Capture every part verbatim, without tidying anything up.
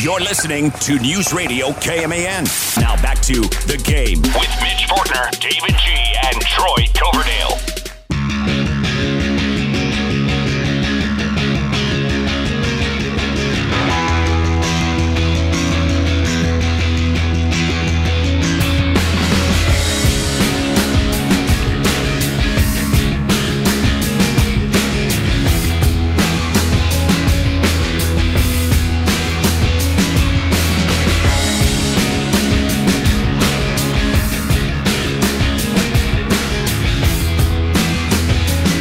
You're listening to News Radio K M A N. Now back to The Game. With Mitch Fortner, David G., and Troy Coverdale.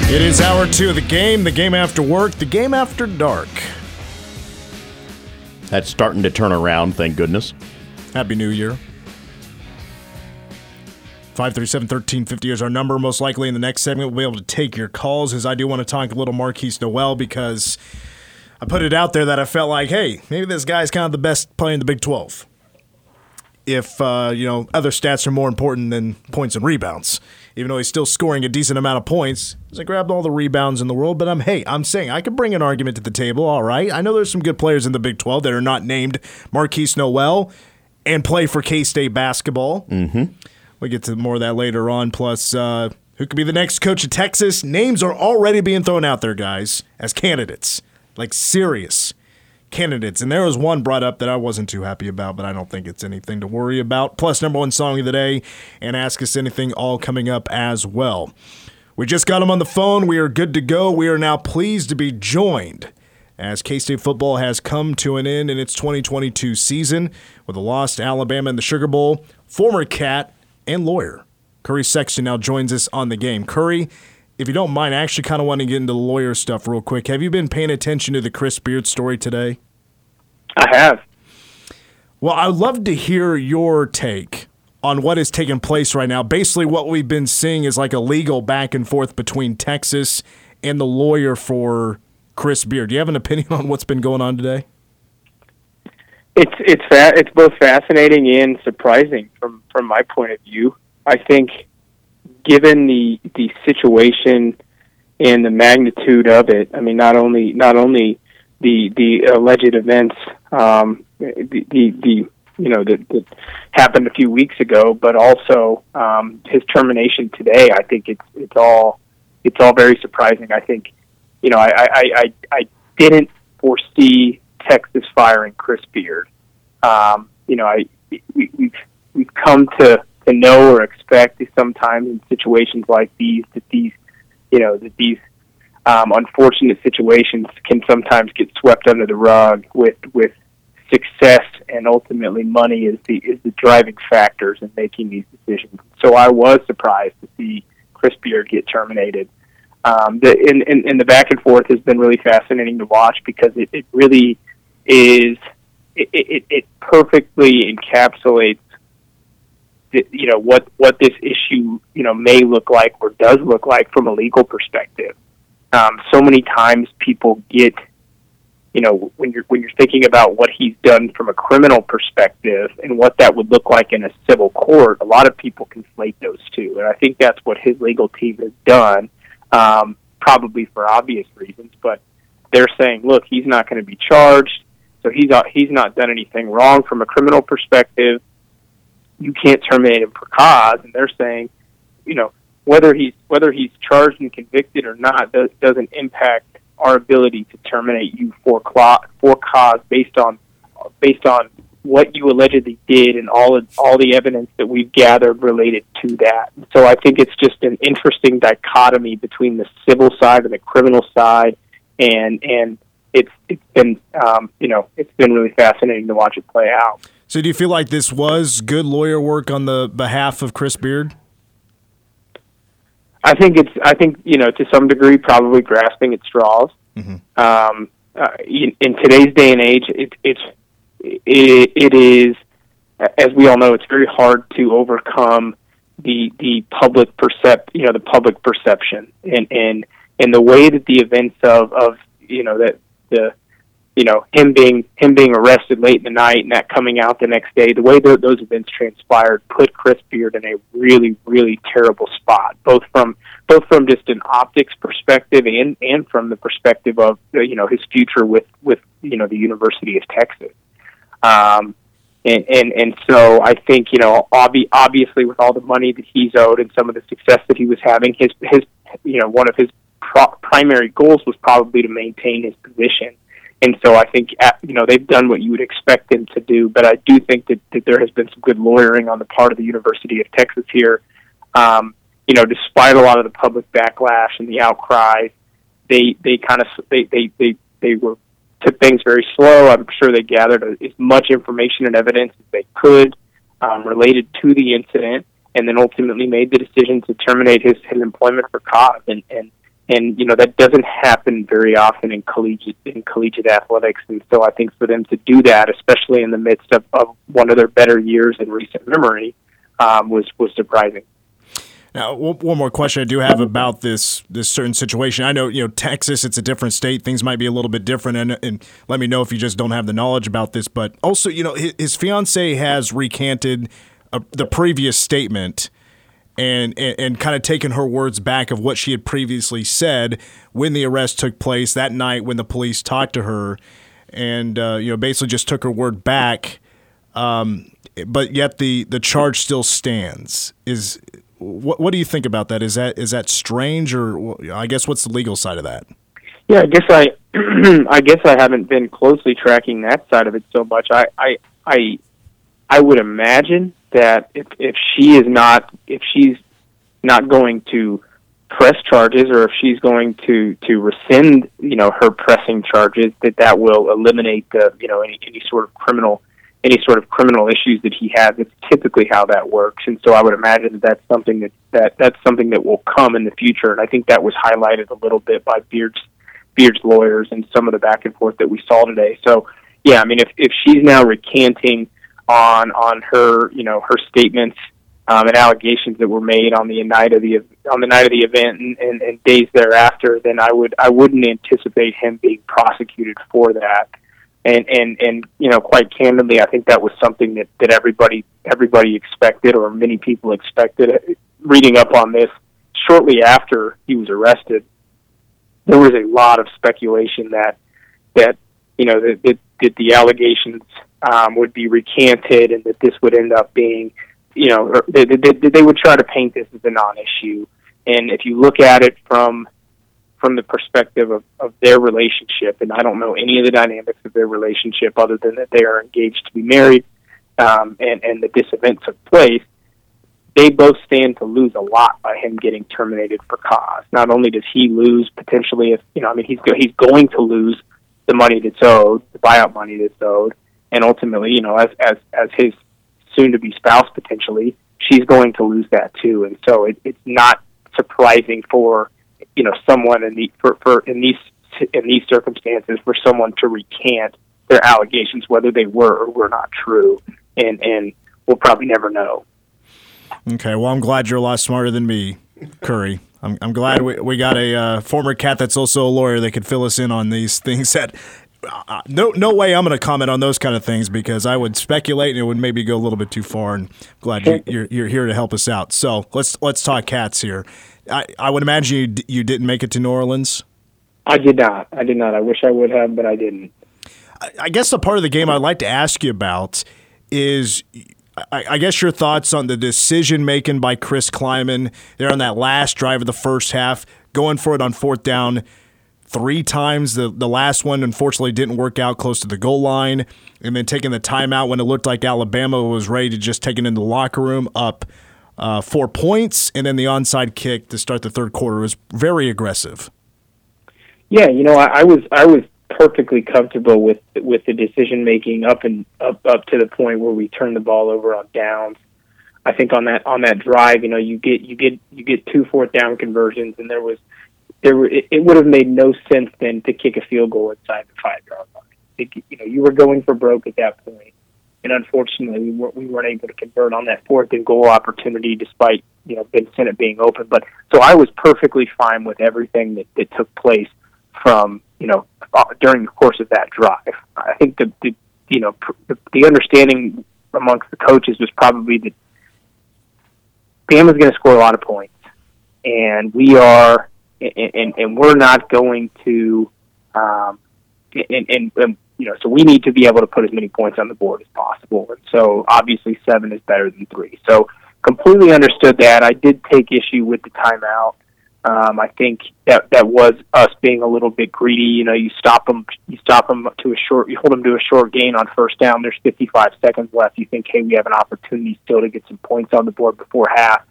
It is hour two of The Game, the game after work, the game after dark. That's starting to turn around, thank goodness. Happy New Year. five three seven, one three five zero is our number. Most likely in the next segment we'll be able to take your calls, as I do want to talk a little Marquise Nowell, because I put it out there that I felt like, hey, maybe this guy's kind of the best player in the Big twelve. If, uh, you know, other stats are more important than points and rebounds. Even though he's still scoring a decent amount of points, I grabbed all the rebounds in the world. But I'm, hey, I'm saying I could bring an argument to the table, all right? I know there's some good players in the Big twelve that are not named Marquise Nowell and play for K-State basketball. Mm-hmm. We'll get to more of that later on. Plus, uh, who could be the next coach of Texas? Names are already being thrown out there, guys, as candidates. Like, serious candidates, and there was one brought up that I wasn't too happy about, but I don't think it's anything to worry about. Plus, number one song of the day, and Ask Us Anything, all coming up as well. We just got him on the phone. We are good to go. We are now pleased to be joined as K-State football has come to an end in its twenty twenty-two season with a loss to Alabama in the Sugar Bowl. Former Cat and lawyer Curry Sexton now joins us on The Game. Curry, if you don't mind, I actually kind of want to get into the lawyer stuff real quick. Have you been paying attention to the Chris Beard story today? I have. Well, I'd love to hear your take on what is taking place right now. Basically, what we've been seeing is like a legal back and forth between Texas and the lawyer for Chris Beard. Do you have an opinion on what's been going on today? It's it's fa- it's both fascinating and surprising from, from my point of view. I think, given the the situation and the magnitude of it, I mean, not only not only the the alleged events, um, the, the the you know that happened a few weeks ago, but also um, his termination today. I think it's it's all it's all very surprising. I think you know I I, I, I didn't foresee Texas firing Chris Beard. Um, you know, I we, we've we've come to. to know or expect sometimes in situations like these that these, you know, that these um, unfortunate situations can sometimes get swept under the rug with with success, and ultimately money is the is the driving factors in making these decisions. So I was surprised to see Chris Beard get terminated. Um, the and, and, and the back and forth has been really fascinating to watch, because it, it really is it, it, it perfectly encapsulates, you know, what, what this issue, you know, may look like or does look like from a legal perspective. Um, so many times people get, you know, when you're when you're thinking about what he's done from a criminal perspective and what that would look like in a civil court, a lot of people conflate those two. And I think that's what his legal team has done, um, probably for obvious reasons. But they're saying, look, he's not going to be charged, so he's not, he's not done anything wrong from a criminal perspective. You can't terminate him for cause, and they're saying, you know, whether he's whether he's charged and convicted or not does, doesn't impact our ability to terminate you for clo- for cause based on based on what you allegedly did and all of, all the evidence that we've gathered related to that. So I think it's just an interesting dichotomy between the civil side and the criminal side, and and it's it's been um, you know it's been really fascinating to watch it play out. So do you feel like this was good lawyer work on the behalf of Chris Beard? I think it's, I think, you know, to some degree, probably grasping at straws. Mm-hmm. Um, uh, in, in today's day and age, it, it's, it, it is, as we all know, it's very hard to overcome the, the public percep, you know, the public perception and, and, and the way that the events of, of, you know, that the, you know, him being him being arrested late in the night and that coming out the next day, the way th- those events transpired put Chris Beard in a really, really terrible spot, both from both from just an optics perspective and, and from the perspective of, you know, his future with, with you know, the University of Texas. Um, and, and, and so I think, you know, obvi- obviously with all the money that he's owed and some of the success that he was having, his, his you know, one of his pro- primary goals was probably to maintain his position. And so I think, you know, they've done what you would expect them to do, but I do think that, that there has been some good lawyering on the part of the University of Texas here. Um, you know, despite a lot of the public backlash and the outcry, they they kind of they, they they they were took things very slow. I'm sure they gathered as much information and evidence as they could um, related to the incident, and then ultimately made the decision to terminate his, his employment for cause. And, and And, you know, that doesn't happen very often in collegiate in collegiate athletics. And so I think for them to do that, especially in the midst of, of one of their better years in recent memory, um, was, was surprising. Now, one more question I do have about this this certain situation. I know, you know, Texas, it's a different state. Things might be a little bit different. And, and let me know if you just don't have the knowledge about this. But also, you know, his, his fiance has recanted a, the previous statement And, and and kind of taking her words back of what she had previously said when the arrest took place that night when the police talked to her, and uh, you know basically just took her word back, um, but yet the, the charge still stands. Is what what do you think about that? Is that is that strange, or I guess what's the legal side of that? Yeah, I guess I I guess I haven't been closely tracking that side of it so much. I I I, I would imagine that if, if she is not, if she's not going to press charges, or if she's going to, to rescind, you know, her pressing charges, that that will eliminate the, you know, any, any sort of criminal, any sort of criminal issues that he has. It's typically how that works. And so I would imagine that that's something that, that that's something that will come in the future. And I think that was highlighted a little bit by Beard's, Beard's lawyers and some of the back and forth that we saw today. So yeah, I mean, if, if she's now recanting on on her, you know, her statements um, and allegations that were made on the night of the on the night of the event and, and, and days thereafter, then I would I wouldn't anticipate him being prosecuted for that. And and, and you know, quite candidly, I think that was something that, that everybody everybody expected, or many people expected. Reading up on this, shortly after he was arrested, there was a lot of speculation that that you know that that, that the allegations Um, would be recanted, and that this would end up being, you know, they, they, they would try to paint this as a non-issue. And if you look at it from from the perspective of, of their relationship, and I don't know any of the dynamics of their relationship other than that they are engaged to be married, um, and, and that this event took place, they both stand to lose a lot by him getting terminated for cause. Not only does he lose potentially, if you know, I mean, he's he's going to lose the money that's owed, the buyout money that's owed. And ultimately, you know, as as as his soon-to-be spouse potentially, she's going to lose that too. And so it, it's not surprising for, you know, someone in the for, for in these in these circumstances for someone to recant their allegations, whether they were or were not true. And and we'll probably never know. Okay. Well, I'm glad you're a lot smarter than me, Curry. I'm I'm glad we we got a uh, former cat that's also a lawyer that could fill us in on these things that. Uh, no no way I'm going to comment on those kind of things, because I would speculate and it would maybe go a little bit too far, and I'm glad you, you're, you're here to help us out. So let's let's talk cats here. I, I would imagine you, d- you didn't make it to New Orleans? I did not. I did not. I wish I would have, but I didn't. I, I guess the part of the game I'd like to ask you about is I, I guess your thoughts on the decision-making by Chris Klieman there on that last drive of the first half, going for it on fourth down three times. The the last one, unfortunately, didn't work out close to the goal line. And then taking the timeout when it looked like Alabama was ready to just take it into the locker room, up uh, four points. And then the onside kick to start the third quarter was very aggressive. Yeah, you know, I, I was I was perfectly comfortable with with the decision making up and up up to the point where we turned the ball over on downs. I think on that on that drive, you know, you get you get you get two fourth down conversions, and there was. There were, it would have made no sense then to kick a field goal inside the five-yard line. It, you know, you were going for broke at that point, and unfortunately, we weren't, we weren't able to convert on that fourth and goal opportunity, despite you know Ben Sinnott being open. But so I was perfectly fine with everything that, that took place from you know during the course of that drive. I think the, the you know pr- the, the understanding amongst the coaches was probably that Bama's going to score a lot of points, and we are. And, and, and we're not going to, um, and, and, and you know, so we need to be able to put as many points on the board as possible. And so obviously seven is better than three. So completely understood that. I did take issue with the timeout. Um, I think that that was us being a little bit greedy. You know, you stop them, you stop them to a short, you hold them to a short gain on first down. There's fifty-five seconds left. You think, hey, we have an opportunity still to get some points on the board before half.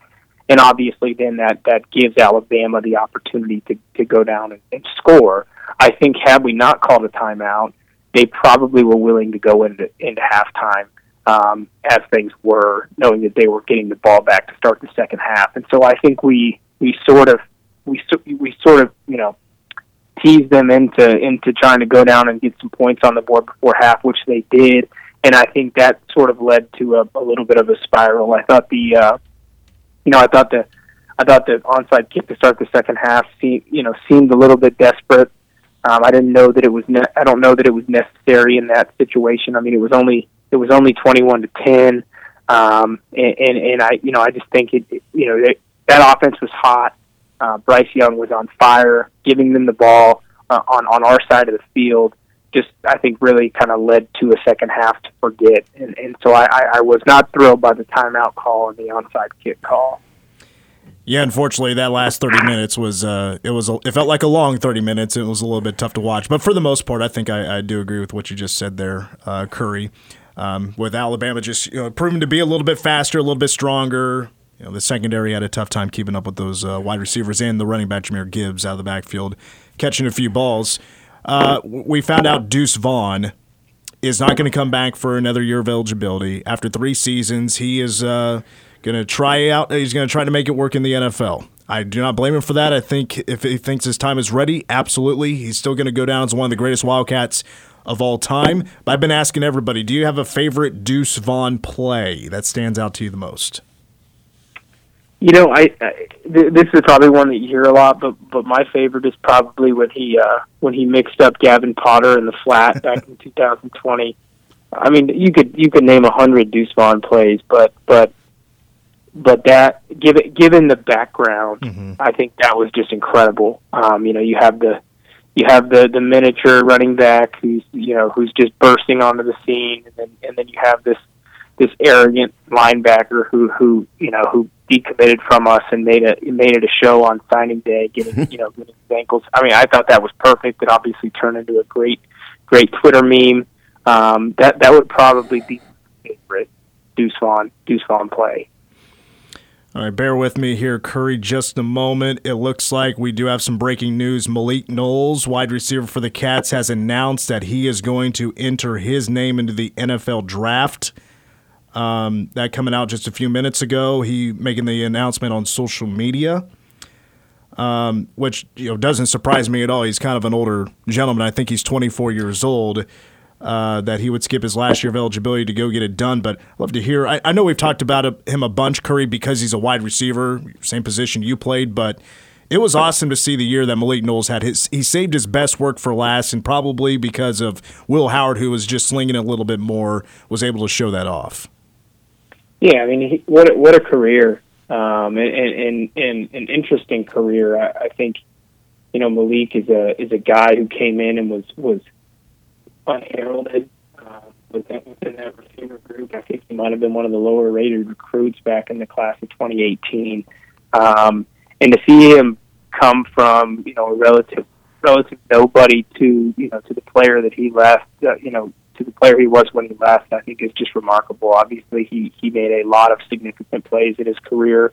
And obviously then that, that gives Alabama the opportunity to, to go down and, and score. I think had we not called a timeout, they probably were willing to go into, into halftime um, as things were, knowing that they were getting the ball back to start the second half. And so I think we, we sort of, we we sort of, you know, teased them into into trying to go down and get some points on the board before half, which they did, and I think that sort of led to a, a little bit of a spiral. I thought the, uh, you know, I thought the, I thought the onside kick to start the second half, seemed, you know, seemed a little bit desperate. Um, I didn't know that it was, ne- I don't know that it was necessary in that situation. I mean, it was only, it was only twenty-one to ten, um, and, and and I, you know, I just think it, it you know, it, that offense was hot. Uh, Bryce Young was on fire, giving them the ball uh, on, on our side of the field. Just, I think, really kind of led to a second half to forget. And, and so I, I was not thrilled by the timeout call and the onside kick call. Yeah, unfortunately, that last thirty minutes was uh, it was a, it felt like a long thirty minutes. It was a little bit tough to watch. But for the most part, I think I, I do agree with what you just said there, uh, Curry. Um, with Alabama just you know, proving to be a little bit faster, a little bit stronger. You know, the secondary had a tough time keeping up with those uh, wide receivers and the running back Jahmyr Gibbs out of the backfield, catching a few balls. Uh, we found out Deuce Vaughn is not going to come back for another year of eligibility. After three seasons, he is uh, going to try out. He's going to try to make it work in the N F L. I do not blame him for that. I think if he thinks his time is ready, absolutely. He's still going to go down as one of the greatest Wildcats of all time. But I've been asking everybody, do you have a favorite Deuce Vaughn play that stands out to you the most? You know, I, I th- this is probably one that you hear a lot, but but my favorite is probably when he uh, when he mixed up Gavin Potter in the flat back in two thousand twenty. I mean, you could you could name a hundred Deuce Vaughn plays, but but but that given given the background, mm-hmm. I think that was just incredible. Um, you know, you have the you have the, the miniature running back who's you know who's just bursting onto the scene, and then and then you have this this arrogant linebacker who who you know who. decommitted from us and made a made it a show on signing day, getting you know getting his ankles. I mean, I thought that was perfect. It obviously turned into a great, great Twitter meme. Um, that that would probably be my favorite Deuce Vaughn Deuce Vaughn play. All right, bear with me here, Curry, just a moment. It looks like we do have some breaking news. Malik Knowles, wide receiver for the Cats, has announced that he is going to enter his name into the N F L Draft. Um, that coming out just a few minutes ago, he making the announcement on social media, um, which you know doesn't surprise me at all. He's kind of an older gentleman. I think he's twenty-four years old, uh, that he would skip his last year of eligibility to go get it done. But I'd love to hear. I, I know we've talked about a, him a bunch, Curry, because he's a wide receiver, same position you played. But it was awesome to see the year that Malik Knowles had. His, he saved his best work for last, and probably because of Will Howard, who was just slinging a little bit more, was able to show that off. Yeah, I mean, he, what a, what a career, um, and, and, and, and an interesting career. I, I think, you know, Malik is a is a guy who came in and was was unheralded uh, within, within that receiver group. I think he might have been one of the lower rated recruits back in the class of twenty eighteen, um, and to see him come from you know a relative relative nobody to you know to the player that he left, uh, you know. to the player he was when he left, I think is just remarkable. Obviously, he, he made a lot of significant plays in his career,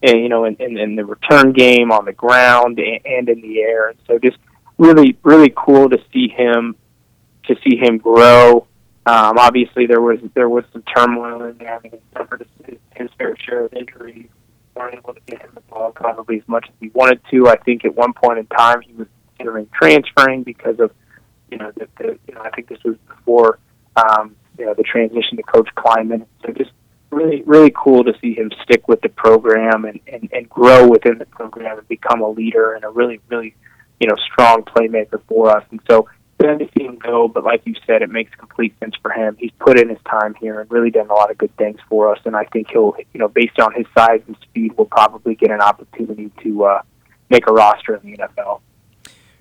and, you know, in, in, in the return game, on the ground, and, and in the air. And so, just really, really cool to see him to see him grow. Um, obviously, there was there was some turmoil in there. I mean, he suffered his, his fair share of injuries. We weren't able to get him the ball probably as much as he wanted to. I think at one point in time, he was considering transferring because of. You know, the, the, you know, I think this was before um, you know the transition to Coach Klieman. So just really, really cool to see him stick with the program and, and, and grow within the program and become a leader and a really, really, you know, strong playmaker for us. And so glad to see him go. But like you said, it makes complete sense for him. He's put in his time here and really done a lot of good things for us. And I think he'll, you know, based on his size and speed, will probably get an opportunity to uh, make a roster in the N F L.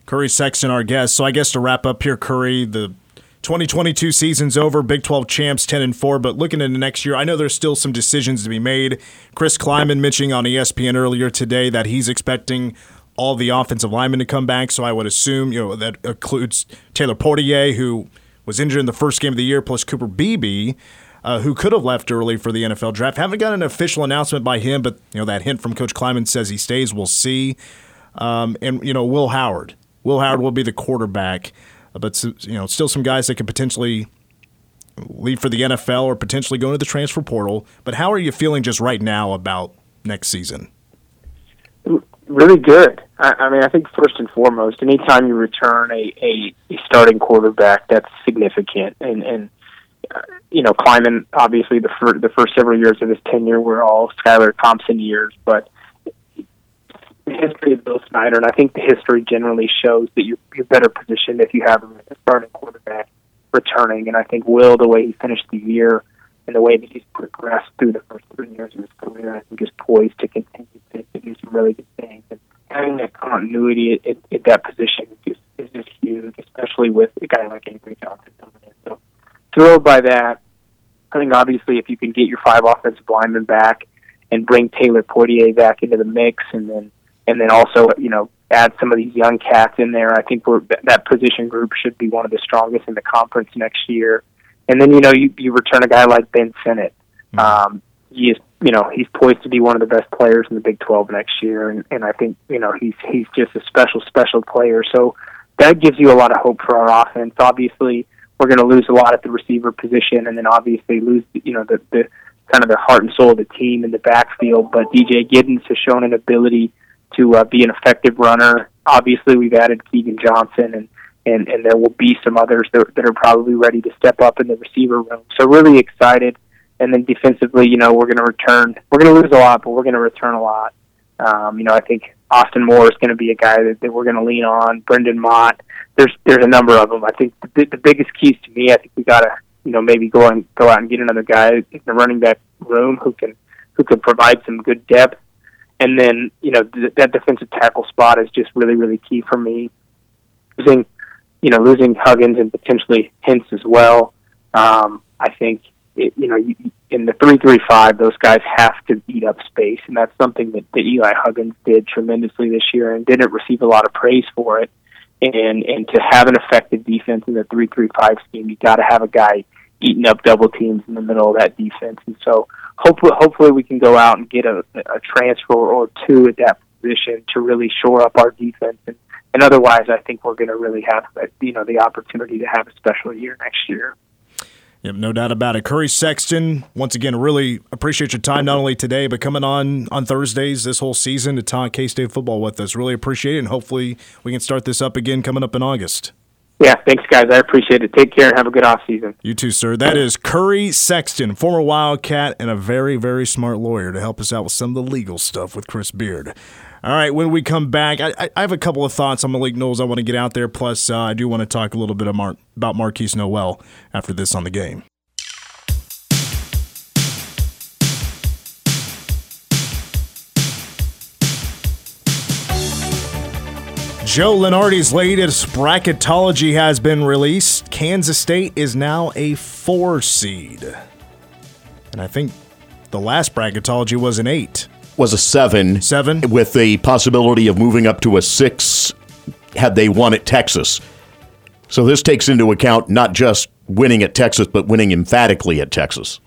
Curry Sexton, our guest. So I guess to wrap up here, Curry, the twenty twenty-two season's over, Big twelve champs ten and four, but looking into next year, I know there's still some decisions to be made. Chris Klieman mentioning on E S P N earlier today that he's expecting all the offensive linemen to come back, so I would assume, you know, that includes Taylor Portier, who was injured in the first game of the year, plus Cooper Beebe, uh, who could have left early for the N F L draft. Haven't got an official announcement by him, but, you know, that hint from Coach Klieman says he stays. We'll see. Um, and, you know, Will Howard. Will Howard will be the quarterback, but, you know, still some guys that could potentially leave for the N F L or potentially go into the transfer portal. But how are you feeling just right now about next season? Really good. I, I mean, I think first and foremost, anytime you return a, a, a starting quarterback, that's significant. And, and uh, you know, Klieman, obviously, the, fir- the first several years of his tenure were all Skylar Thompson years, but the history of Bill Snyder, and I think the history generally shows that you're, you're better positioned if you have a starting quarterback returning. And I think Will, the way he finished the year and the way that he's progressed through the first three years of his career, I think is poised to continue to do some really good things. And having that continuity at, at, at that position is, is just huge, especially with a guy like Avery Johnson coming in. So thrilled by that. I think obviously if you can get your five offensive linemen back and bring Taylor Portier back into the mix, and then and then also, you know, add some of these young cats in there, I think we're, that position group should be one of the strongest in the conference next year. And then, you know, you, you return a guy like Ben Sinnott. Um, he is, you know, he's poised to be one of the best players in the Big twelve next year, and, and I think, you know, he's he's just a special, special player. So that gives you a lot of hope for our offense. Obviously, we're going to lose a lot at the receiver position, and then obviously lose, you know, the, the kind of the heart and soul of the team in the backfield. But D J Giddens has shown an ability to uh, be an effective runner. Obviously, we've added Keegan Johnson, and, and, and there will be some others that, that are probably ready to step up in the receiver room. So really excited. And then defensively, you know, we're going to return. We're going to lose a lot, but we're going to return a lot. Um, you know, I think Austin Moore is going to be a guy that, that we're going to lean on. Brendan Mott. There's there's a number of them. I think the, the biggest keys to me, I think we got to, you know, maybe go and go out and get another guy in the running back room who can who can provide some good depth. And then, you know, th- that defensive tackle spot is just really, really key for me. Losing, you know, losing Huggins and potentially Hintz as well. Um, I think, it, you know, you, in the three three five, those guys have to eat up space, and that's something that, that Eli Huggins did tremendously this year and didn't receive a lot of praise for it. And and to have an effective defense in the three three five scheme, you got to have a guy eating up double teams in the middle of that defense. And so hopefully hopefully we can go out and get a, a transfer or two at that position to really shore up our defense. And, and otherwise, I think we're going to really have, you know, the opportunity to have a special year next year. Yep, no doubt about it. Curry Sexton, once again, really appreciate your time, not only today, but coming on on Thursdays this whole season to talk K-State football with us. Really appreciate it, and hopefully we can start this up again coming up in August. Yeah, thanks, guys. I appreciate it. Take care and have a good offseason. You too, sir. That is Curry Sexton, former Wildcat and a very, very smart lawyer to help us out with some of the legal stuff with Chris Beard. All right, when we come back, I, I have a couple of thoughts on Malik Knowles I want to get out there. Plus, uh, I do want to talk a little bit about, about Marquise Nowell after this on The Game. Joe Lunardi's latest bracketology has been released. Kansas State is now a four seed. And I think the last bracketology was an eight. Was a seven. Seven. With the possibility of moving up to a six had they won at Texas. So this takes into account not just winning at Texas, but winning emphatically at Texas.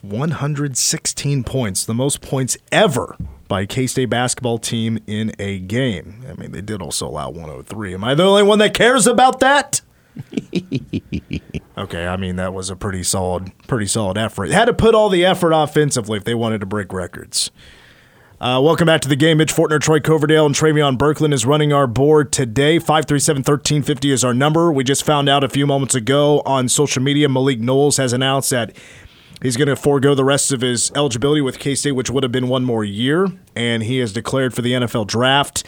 one hundred sixteen points, the most points ever by a K-State basketball team in a game. I mean, they did also allow one oh three. Am I the only one that cares about that? Okay, I mean, that was a pretty solid pretty solid effort. They had to put all the effort offensively if they wanted to break records. Uh, welcome back to The Game. Mitch Fortner, Troy Coverdale, and Travion Berkland is running our board today. five three seven, one three five zero is our number. We just found out a few moments ago on social media, Malik Knowles has announced that he's going to forego the rest of his eligibility with K-State, which would have been one more year, and he has declared for the N F L Draft.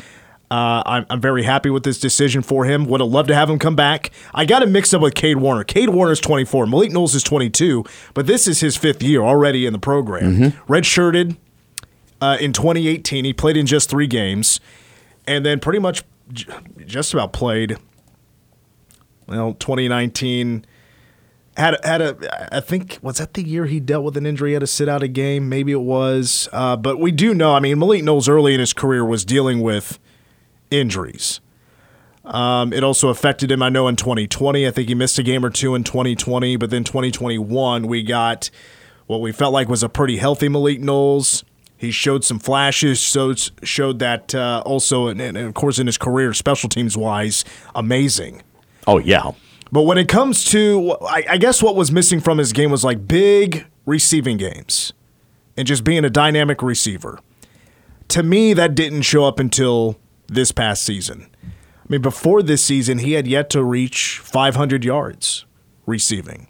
Uh, I'm, I'm very happy with this decision for him. Would have loved to have him come back. I got him mixed up with Cade Warner. Cade Warner's twenty-four. Malik Knowles is twenty-two, but this is his fifth year already in the program. Mm-hmm. Redshirted uh, in twenty eighteen. He played in just three games, and then pretty much j- just about played Well, twenty nineteen had had a I think was that the year he dealt with an injury, had to sit out a game. Maybe it was, uh, but we do know. I mean, Malik Knowles early in his career was dealing with injuries. Um, it also affected him, I know, in twenty twenty. I think he missed a game or two in twenty twenty, but then twenty twenty-one we got what we felt like was a pretty healthy Malik Knowles. He showed some flashes, showed, showed that uh, also, and, and of course in his career, special teams-wise, amazing. Oh, yeah. But when it comes to, I, I guess what was missing from his game was like big receiving games and just being a dynamic receiver. To me, that didn't show up until this past season. I mean, before this season, he had yet to reach five hundred yards receiving.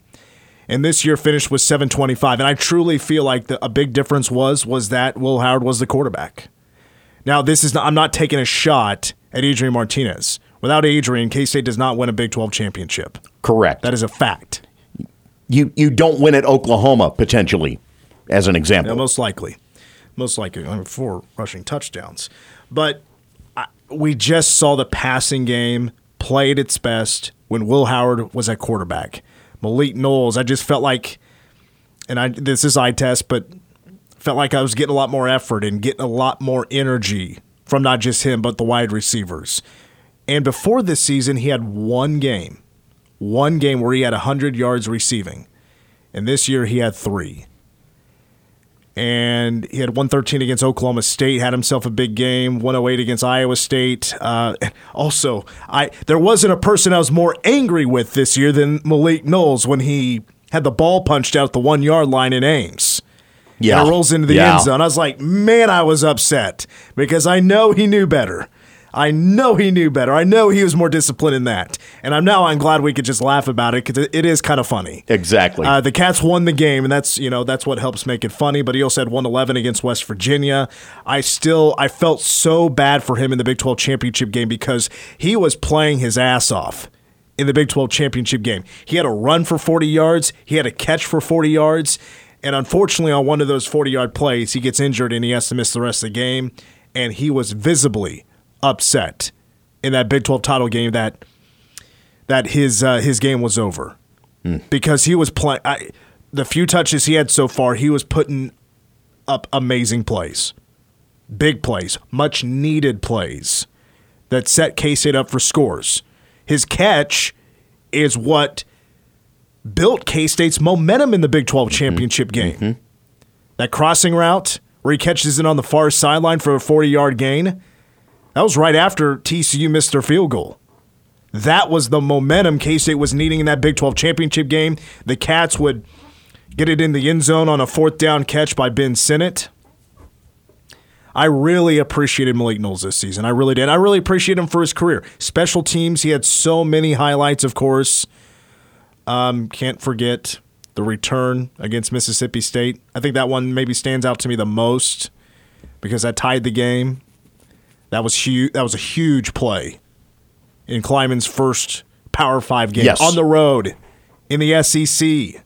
And this year finished with seven twenty-five. And I truly feel like the, a big difference was was that Will Howard was the quarterback. Now, this is not, I'm not taking a shot at Adrian Martinez. Without Adrian, K-State does not win a Big twelve championship. Correct. That is a fact. You you don't win at Oklahoma, potentially, as an example. Yeah, most likely. Most likely. I mean, four rushing touchdowns. But I, we just saw the passing game play at its best when Will Howard was at quarterback. Malik Knowles, I just felt like, and I this is eye test, but felt like I was getting a lot more effort and getting a lot more energy from not just him, but the wide receivers. And before this season, he had one game, one game where he had one hundred yards receiving. And this year he had three. And he had one thirteen against Oklahoma State, had himself a big game, one oh eight against Iowa State. Uh, also, I there wasn't a person I was more angry with this year than Malik Knowles when he had the ball punched out at the one-yard line in Ames. Yeah. And it rolls into the yeah. end zone. I was like, man, I was upset because I know he knew better. I know he knew better. I know he was more disciplined in that. And I'm now I'm glad we could just laugh about it because it is kind of funny. Exactly. Uh, the Cats won the game, and that's you know that's what helps make it funny. But he also had one eleven against West Virginia. I still I felt so bad for him in the Big twelve championship game because he was playing his ass off in the Big twelve championship game. He had a run for forty yards. He had a catch for forty yards. And unfortunately, on one of those forty-yard plays, he gets injured and he has to miss the rest of the game. And he was visibly upset in that Big twelve title game that that his uh, his game was over mm. because he was playing the few touches he had so far. He was putting up amazing plays, big plays, much needed plays that set K-State up for scores. His catch is what built K-State's momentum in the Big twelve mm-hmm. championship game. Mm-hmm. That crossing route where he catches it on the far sideline for a forty-yard gain. That was right after T C U missed their field goal. That was the momentum K-State was needing in that Big twelve championship game. The Cats would get it in the end zone on a fourth down catch by Ben Sinnott. I really appreciated Malik Knowles this season. I really did. I really appreciate him for his career. Special teams, he had so many highlights, of course. Um, can't forget the return against Mississippi State. I think that one maybe stands out to me the most because that tied the game. That was huge. That was a huge play in Klieman's first Power Five game yes. on the road in the S E C.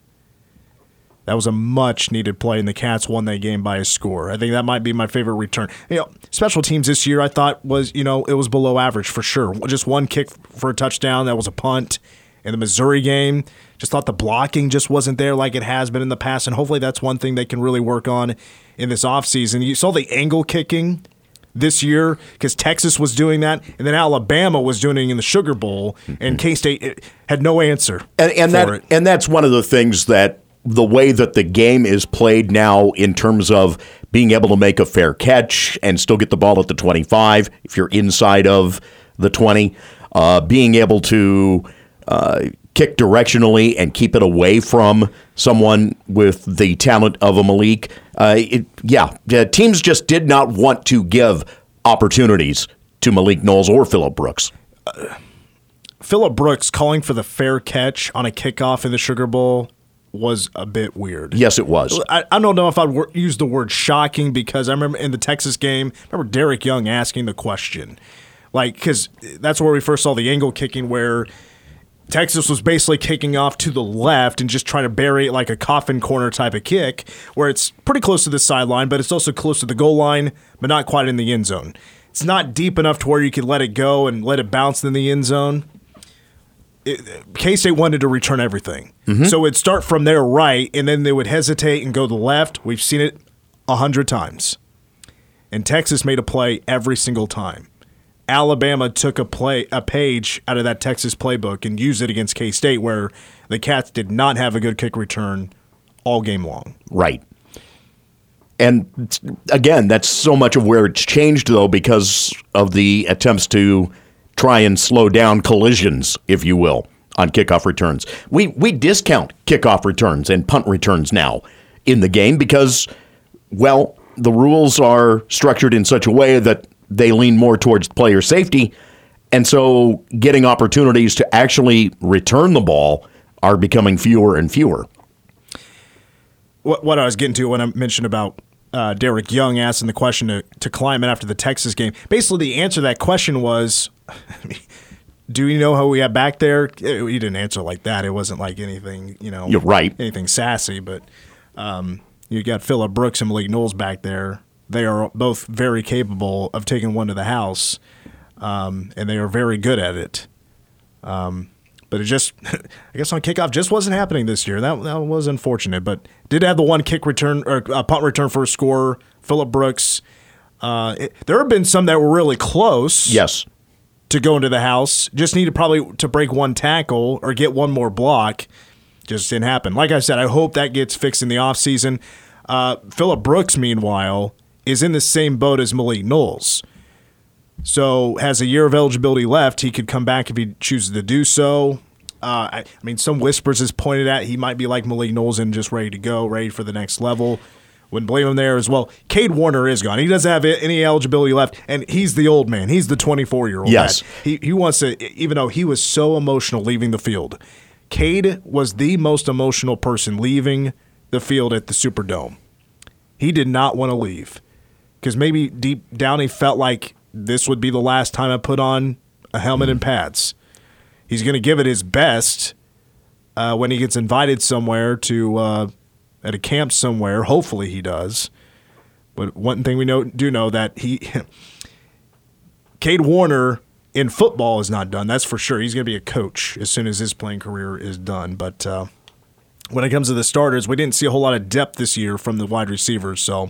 That was a much needed play, and the Cats won that game by a score. I think that might be my favorite return. You know, special teams this year I thought was you know it was below average for sure. Just one kick for a touchdown. That was a punt in the Missouri game. Just thought the blocking just wasn't there like it has been in the past, and hopefully that's one thing they can really work on in this offseason. You saw the angle kicking this year because Texas was doing that, and then Alabama was doing it in the Sugar Bowl, and K-State had no answer and, and for that, it. And that's one of the things that the way that the game is played now in terms of being able to make a fair catch and still get the ball at the twenty-five if you're inside of the twenty, uh, being able to uh, kick directionally and keep it away from someone with the talent of a Malik. Uh, it, yeah, uh, teams just did not want to give opportunities to Malik Knowles or Phillip Brooks. Uh, Phillip Brooks calling for the fair catch on a kickoff in the Sugar Bowl was a bit weird. Yes, it was. I, I don't know if I'd wor- use the word shocking because I remember in the Texas game, I remember Derek Young asking the question. Like, because that's where we first saw the angle kicking where Texas was basically kicking off to the left and just trying to bury it like a coffin corner type of kick where it's pretty close to the sideline, but it's also close to the goal line, but not quite in the end zone. It's not deep enough to where you can let it go and let it bounce in the end zone. K-State wanted to return everything. Mm-hmm. So it'd start from their right, and then they would hesitate and go to the left. We've seen it a hundred times. And Texas made a play every single time. Alabama took a play a page out of that Texas playbook and used it against K-State, where the Cats did not have a good kick return all game long. Right. And, again, that's so much of where it's changed, though, because of the attempts to try and slow down collisions, if you will, on kickoff returns. We we discount kickoff returns and punt returns now in the game because, well, the rules are structured in such a way that they lean more towards player safety, and so getting opportunities to actually return the ball are becoming fewer and fewer. What, what I was getting to when I mentioned about Uh, Derek Young asking the question to, to Klieman after the Texas game. Basically, the answer to that question was, I mean, do you know how we got back there? He didn't answer like that. It wasn't like anything, you know, You're right. anything sassy. But um, you got Phillip Brooks and Malik Knowles back there. They are both very capable of taking one to the house, um, and they are very good at it. Um, but it just, I guess on kickoff, just wasn't happening this year. That that was unfortunate, but did have the one kick return or uh, punt return for a score, Phillip Brooks. Uh, it, there have been some that were really close. Yes, to go into the house. Just needed probably to break one tackle or get one more block. Just didn't happen. Like I said, I hope that gets fixed in the offseason. Uh, Phillip Brooks, meanwhile, is in the same boat as Malik Knowles. So has a year of eligibility left. He could come back if he chooses to do so. Uh, I, I mean, some whispers is pointed at he might be like Malik Knowles and just ready to go, ready for the next level. Wouldn't blame him there as well. Cade Warner is gone. He doesn't have any eligibility left, and he's the old man. He's the twenty-four-year-old. Yes. He, he wants to, even though he was so emotional leaving the field. Cade was the most emotional person leaving the field at the Superdome. He did not want to leave because maybe deep down he felt like this would be the last time I put on a helmet and pads. He's going to give it his best uh, when he gets invited somewhere to uh, at a camp somewhere. Hopefully he does. But one thing we know, do know that he, Cade Warner in football is not done. That's for sure. He's going to be a coach as soon as his playing career is done. But uh, when it comes to the starters, we didn't see a whole lot of depth this year from the wide receivers. So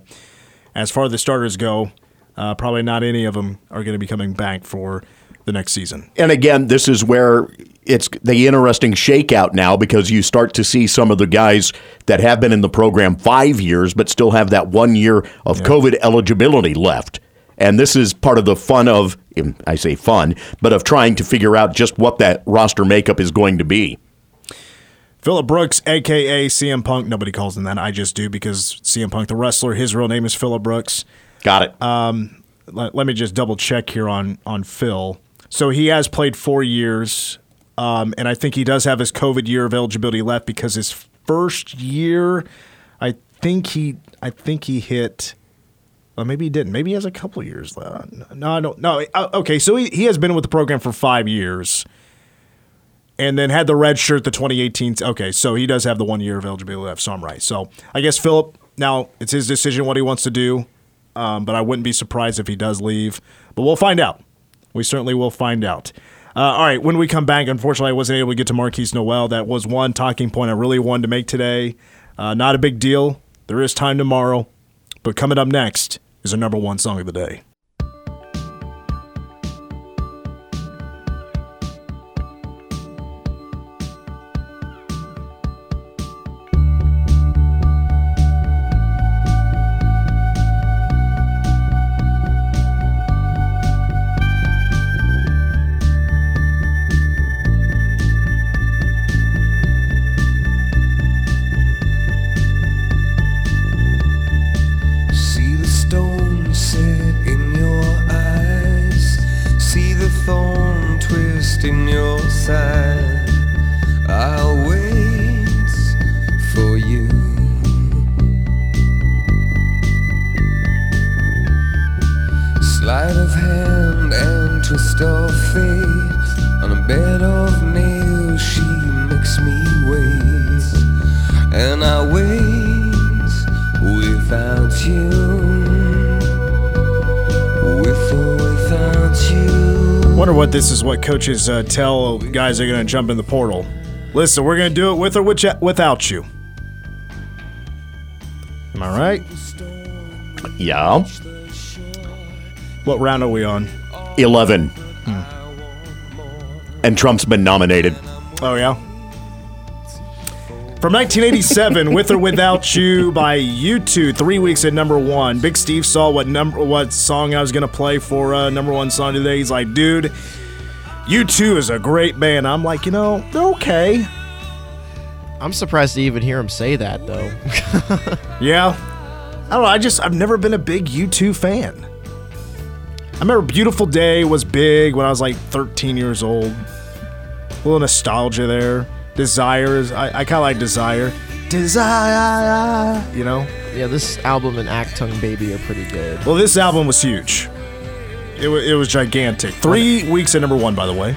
as far as the starters go, uh, probably not any of them are going to be coming back for the next season. And again, this is where it's the interesting shakeout now, because you start to see some of the guys that have been in the program five years but still have that one year of yeah. COVID eligibility left. And this is part of the fun of, I say fun, but of trying to figure out just what that roster makeup is going to be. Phillip Brooks, a k a. C M Punk. Nobody calls him that. I just do because C M Punk, the wrestler, his real name is Phillip Brooks. Got it. Um, let, let me just double check here on, on Phil. So he has played four years, um, and I think he does have his COVID year of eligibility left because his first year, I think he, I think he hit. Well, maybe he didn't. Maybe he has a couple of years left. No, I don't. No, okay. So he, he has been with the program for five years, and then had the red shirt the twenty eighteen. Okay, so he does have the one year of eligibility left. So I'm right. So I guess Phillip. Now it's his decision what he wants to do, um, but I wouldn't be surprised if he does leave. But we'll find out. We certainly will find out. Uh, all right, when we come back, unfortunately, I wasn't able to get to Marquise Nowell. That was one talking point I really wanted to make today. Uh, not a big deal. There is time tomorrow. But coming up next is our number one song of the day. You, with or without you. Wonder what this is what coaches uh, tell guys that are going to jump in the portal. Listen, we're going to do it with or without you. Am I right? Yeah. What round are we on? eleven. Hmm. And Trump's been nominated. Oh, yeah? From nineteen eighty-seven, With or Without You by U two, three weeks at number one. Big Steve saw what number what song I was going to play for uh, number one song today. He's like, dude, U two is a great band. I'm like, you know, they're okay. I'm surprised to even hear him say that, though. Yeah. I don't know. I just, I've never been a big U two fan. I remember Beautiful Day was big when I was like thirteen years old. A little nostalgia there. Desire is, I, I kind of like Desire. Desire, you know? Yeah, this album and Actung Baby are pretty good. Well, this album was huge. It, it was gigantic. Three weeks at number one, by the way.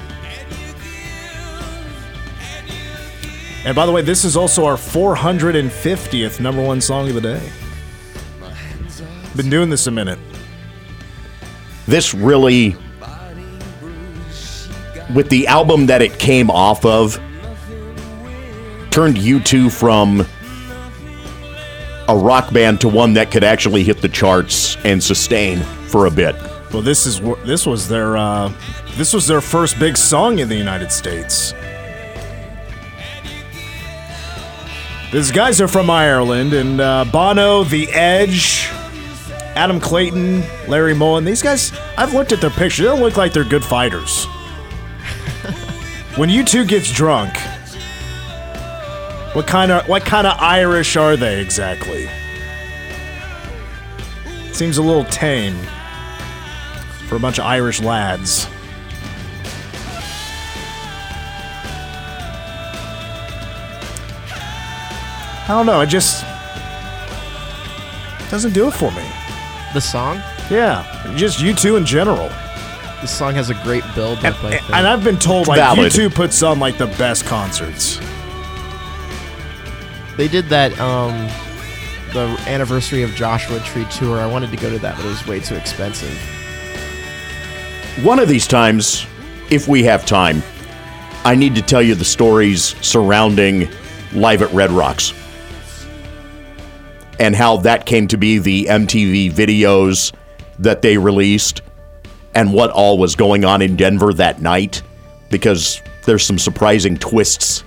And by the way, this is also our four hundred fiftieth number one song of the day. Been doing this a minute. This really, with the album that it came off of, turned U two from a rock band to one that could actually hit the charts and sustain for a bit. Well, this is this was their uh, this was their first big song in the United States. These guys are from Ireland, and uh, Bono, The Edge, Adam Clayton, Larry Mullen. These guys, I've looked at their pictures. They don't look like they're good fighters. When U two gets drunk. What kind of what kind of Irish are they exactly? Seems a little tame for a bunch of Irish lads. I don't know. It just doesn't do it for me. The song? Yeah, just U two in general. This song has a great build-up. And, I think. and I've been told like Valid. U two puts on like the best concerts. They did that, um, the anniversary of Joshua Tree tour. I wanted to go to that, but it was way too expensive. One of these times, if we have time, I need to tell you the stories surrounding Live at Red Rocks and how that came to be, the M T V videos that they released and what all was going on in Denver that night, because there's some surprising twists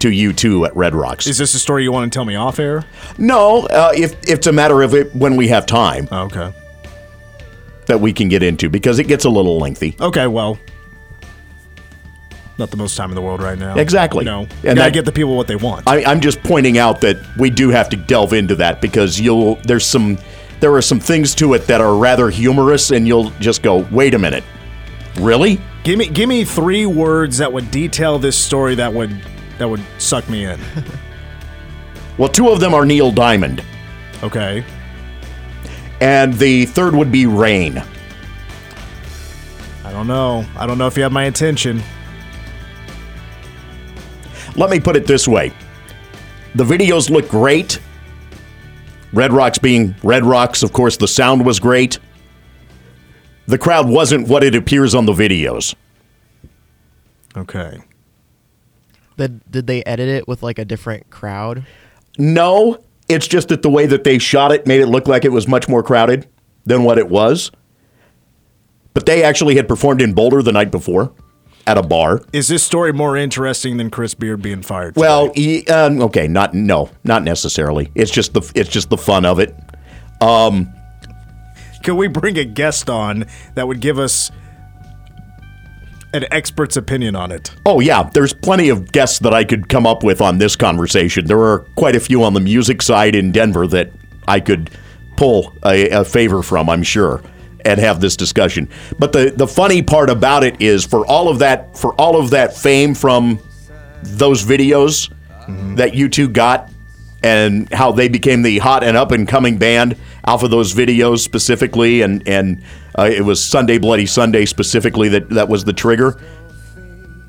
to U two at Red Rocks. Is this a story you want to tell me off air? No, uh, if, if it's a matter of it when we have time. Oh, okay. That we can get into, because it gets a little lengthy. Okay, well, not the most time in the world right now. Exactly. No, and I get the people what they want. I, I'm just pointing out that we do have to delve into that, because you'll there's some there are some things to it that are rather humorous, and you'll just go, wait a minute, really? Give me give me three words that would detail this story that would. That would suck me in. Well, two of them are Neil Diamond. Okay. And the third would be rain. I don't know. I don't know if you have my attention. Let me put it this way. The videos look great. Red Rocks being Red Rocks, of course, the sound was great. The crowd wasn't what it appears on the videos. Okay. That, did they edit it with like a different crowd? No, it's just that the way that they shot it made it look like it was much more crowded than what it was. But they actually had performed in Boulder the night before at a bar. Is this story more interesting than Chris Beard being fired? Well, he, um, okay, not no, not necessarily. It's just the it's just the fun of it. Um, Can we bring a guest on that would give us an expert's opinion on it? Oh, yeah. There's plenty of guests that I could come up with on this conversation. There are quite a few on the music side in Denver that I could pull a, a favor from, I'm sure, and have this discussion. But the, the funny part about it is, for all of that, for all of that fame from those videos mm-hmm. that U two got and how they became the hot and up-and-coming band off of those videos specifically, and, and uh, it was Sunday Bloody Sunday specifically that, that was the trigger.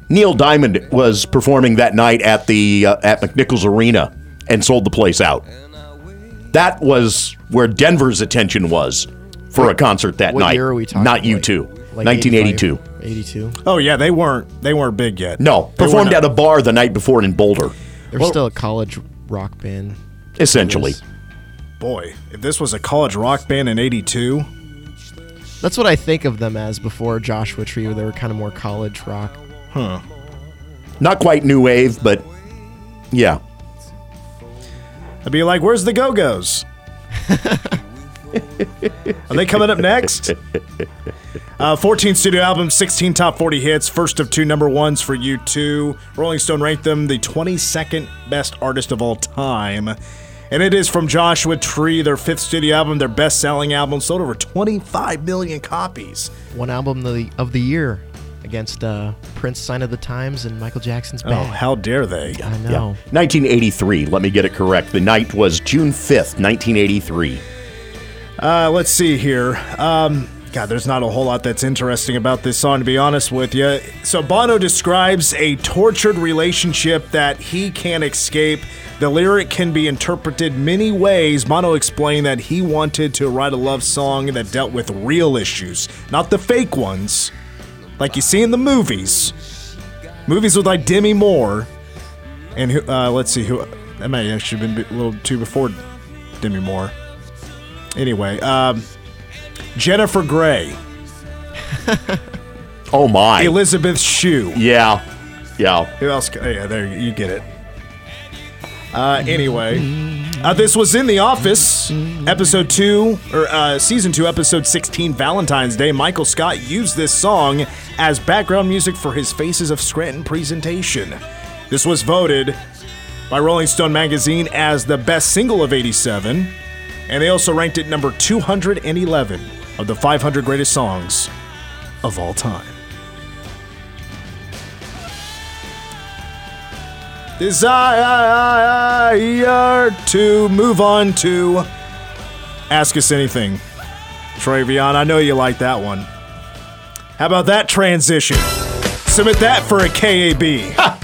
Neil Diamond was performing that night at the uh, at McNichols Arena and sold the place out. That was where Denver's attention was for what, a concert that what night, year are we talking not about? U two. Like nineteen eighty-two. eighty-two. Oh yeah, they weren't they weren't big yet. No, they performed at a bar the night before in Boulder. They were well, still a college rock band. Essentially. Boy, if this was a college rock band in eighty-two. That's what I think of them as before Joshua Tree, where they were kind of more college rock. Huh. Not quite new wave, but yeah. I'd be like, where's the Go-Go's? Are they coming up next? Uh, fourteen studio albums, sixteen top forty hits, first of two number ones for U two. Rolling Stone ranked them the twenty-second best artist of all time. And it is from Joshua Tree, their fifth studio album, their best-selling album, sold over twenty-five million copies. One album of the, of the year against uh, Prince's Sign of the Times and Michael Jackson's Bad. Oh, how dare they. I know. Yeah. nineteen eighty-three, let me get it correct. The night was June fifth, nineteen eighty-three. Uh, let's see here. Um, God, there's not a whole lot that's interesting about this song, to be honest with you. So Bono describes a tortured relationship that he can't escape. The lyric can be interpreted many ways. Bono explained that he wanted to write a love song that dealt with real issues, not the fake ones, like you see in the movies. Movies with like Demi Moore. And who, uh, let's see, who that might actually have been a little too before Demi Moore. Anyway, um, Jennifer Grey. Oh, my. Elizabeth Shue. Yeah. Yeah. Who else? Yeah, there you get it. Uh, anyway, uh, this was in The Office, episode two, or uh, season two, episode sixteen, Valentine's Day. Michael Scott used this song as background music for his Faces of Scranton presentation. This was voted by Rolling Stone magazine as the best single of eighty-seven. And they also ranked it number two hundred eleven of the five hundred greatest songs of all time. Desire to move on to Ask Us Anything. Travion, I know you like that one. How about that transition? Submit that for a K A B. All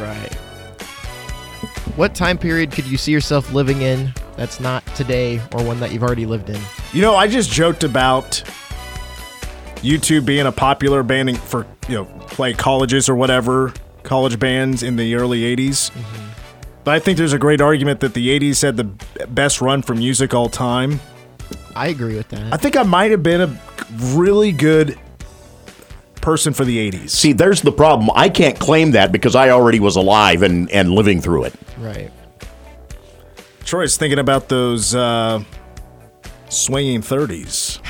right. What time period could you see yourself living in that's not today or one that you've already lived in? You know, I just joked about U two being a popular band for, you know, play colleges or whatever, college bands in the early eighties. Mm-hmm. But I think there's a great argument that the eighties had the best run for music all time. I agree with that. I think I might have been a really good person for the eighties. See, there's the problem. I can't claim that because I already was alive and, and living through it. Right. Troy's thinking about those uh, swinging thirties.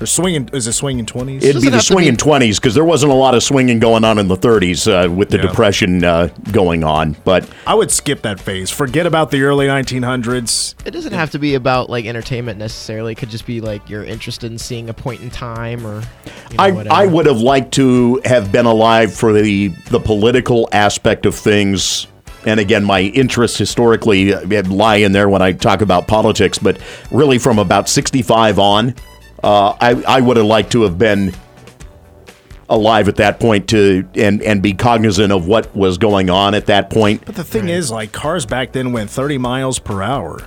Or swinging, is it swinging twenties? It'd be the swinging twenties because there wasn't a lot of swinging going on in the thirties uh, with the yeah. Depression uh, going on. But I would skip that phase. Forget about the early nineteen hundreds. It doesn't have to be about like entertainment necessarily. It could just be like you're interested in seeing a point in time or you know, I, whatever. I would have liked to have been alive for the, the political aspect of things. And again, my interests historically lie in there when I talk about politics. But really from about sixty-five on. Uh, I, I would have liked to have been alive at that point to and, and be cognizant of what was going on at that point. But the thing right. is, like, cars back then went thirty miles per hour.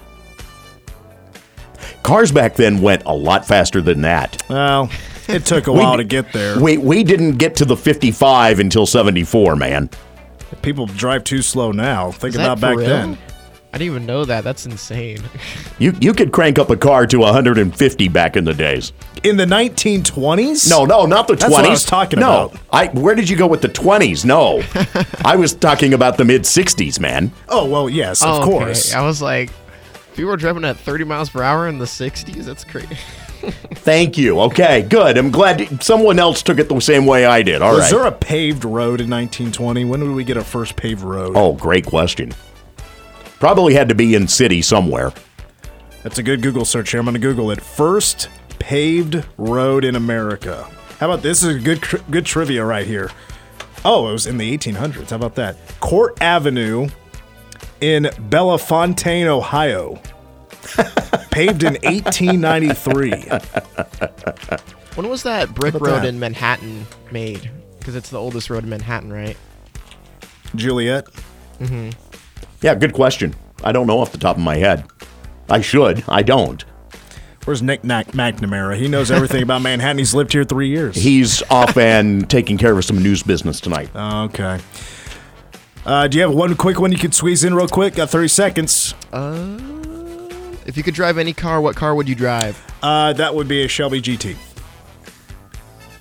Cars back then went a lot faster than that. Well, it took a we, while to get there. We, we didn't get to the fifty-five until seventy-four, man. People drive too slow now. Think is about back real? Then. I didn't even know that. That's insane. you you could crank up a car to one hundred fifty back in the days. In the nineteen twenties? No, no, not the That's twenties. That's what I was talking no, about. I, where did you go with the twenties? No. I was talking about the mid-sixties, man. Oh, well, yes, oh, of course. Okay. I was like, if you were driving at thirty miles per hour in the sixties, that's crazy. Thank you. Okay, good. I'm glad someone else took it the same way I did. All was right. Was there a paved road in nineteen twenty? When did we get our first paved road? Oh, great question. Probably had to be in city somewhere. That's a good Google search here. I'm going to Google it. First paved road in America. How about this? This is a good good trivia right here. Oh, it was in the eighteen hundreds. How about that? Court Avenue in Bellefontaine, Ohio. Paved in eighteen ninety-three. When was that brick road that? in Manhattan made? Because it's the oldest road in Manhattan, right? Juliet? Mm-hmm. Yeah, good question. I don't know off the top of my head. I should. I don't. Where's Nick McNamara? He knows everything about Manhattan. He's lived here three years. He's off and taking care of some news business tonight. Okay. Uh, do you have one quick one you could squeeze in real quick? Got thirty seconds. Uh, if you could drive any car, what car would you drive? Uh, that would be a Shelby G T.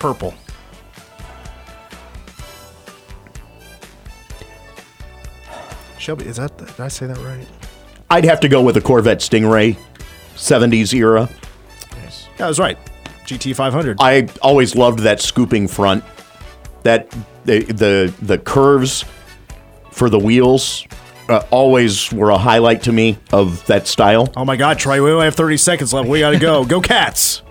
Purple. Shelby, is that, did I say that right? I'd have to go with a Corvette Stingray, seventies era. Nice. Yeah, I was right. G T five hundred. I always loved that scooping front. That the the, the curves for the wheels uh, always were a highlight to me of that style. Oh my God, Troy, we only have thirty seconds left. We got to go. Go Cats.